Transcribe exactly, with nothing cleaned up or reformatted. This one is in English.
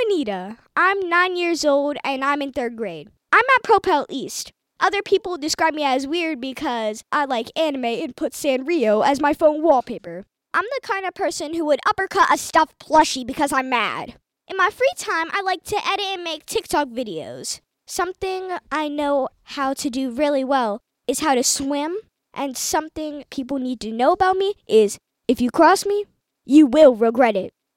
I'm Anita. I'm nine years old and I'm in third grade. I'm at Propel East. Other people describe me as weird because I like anime and put Sanrio as my phone wallpaper. I'm the kind of person who would uppercut a stuffed plushie because I'm mad. In my free time, I like to edit and make TikTok videos. Something I know how to do really well is how to swim, and something people need to know about me is if you cross me, you will regret it.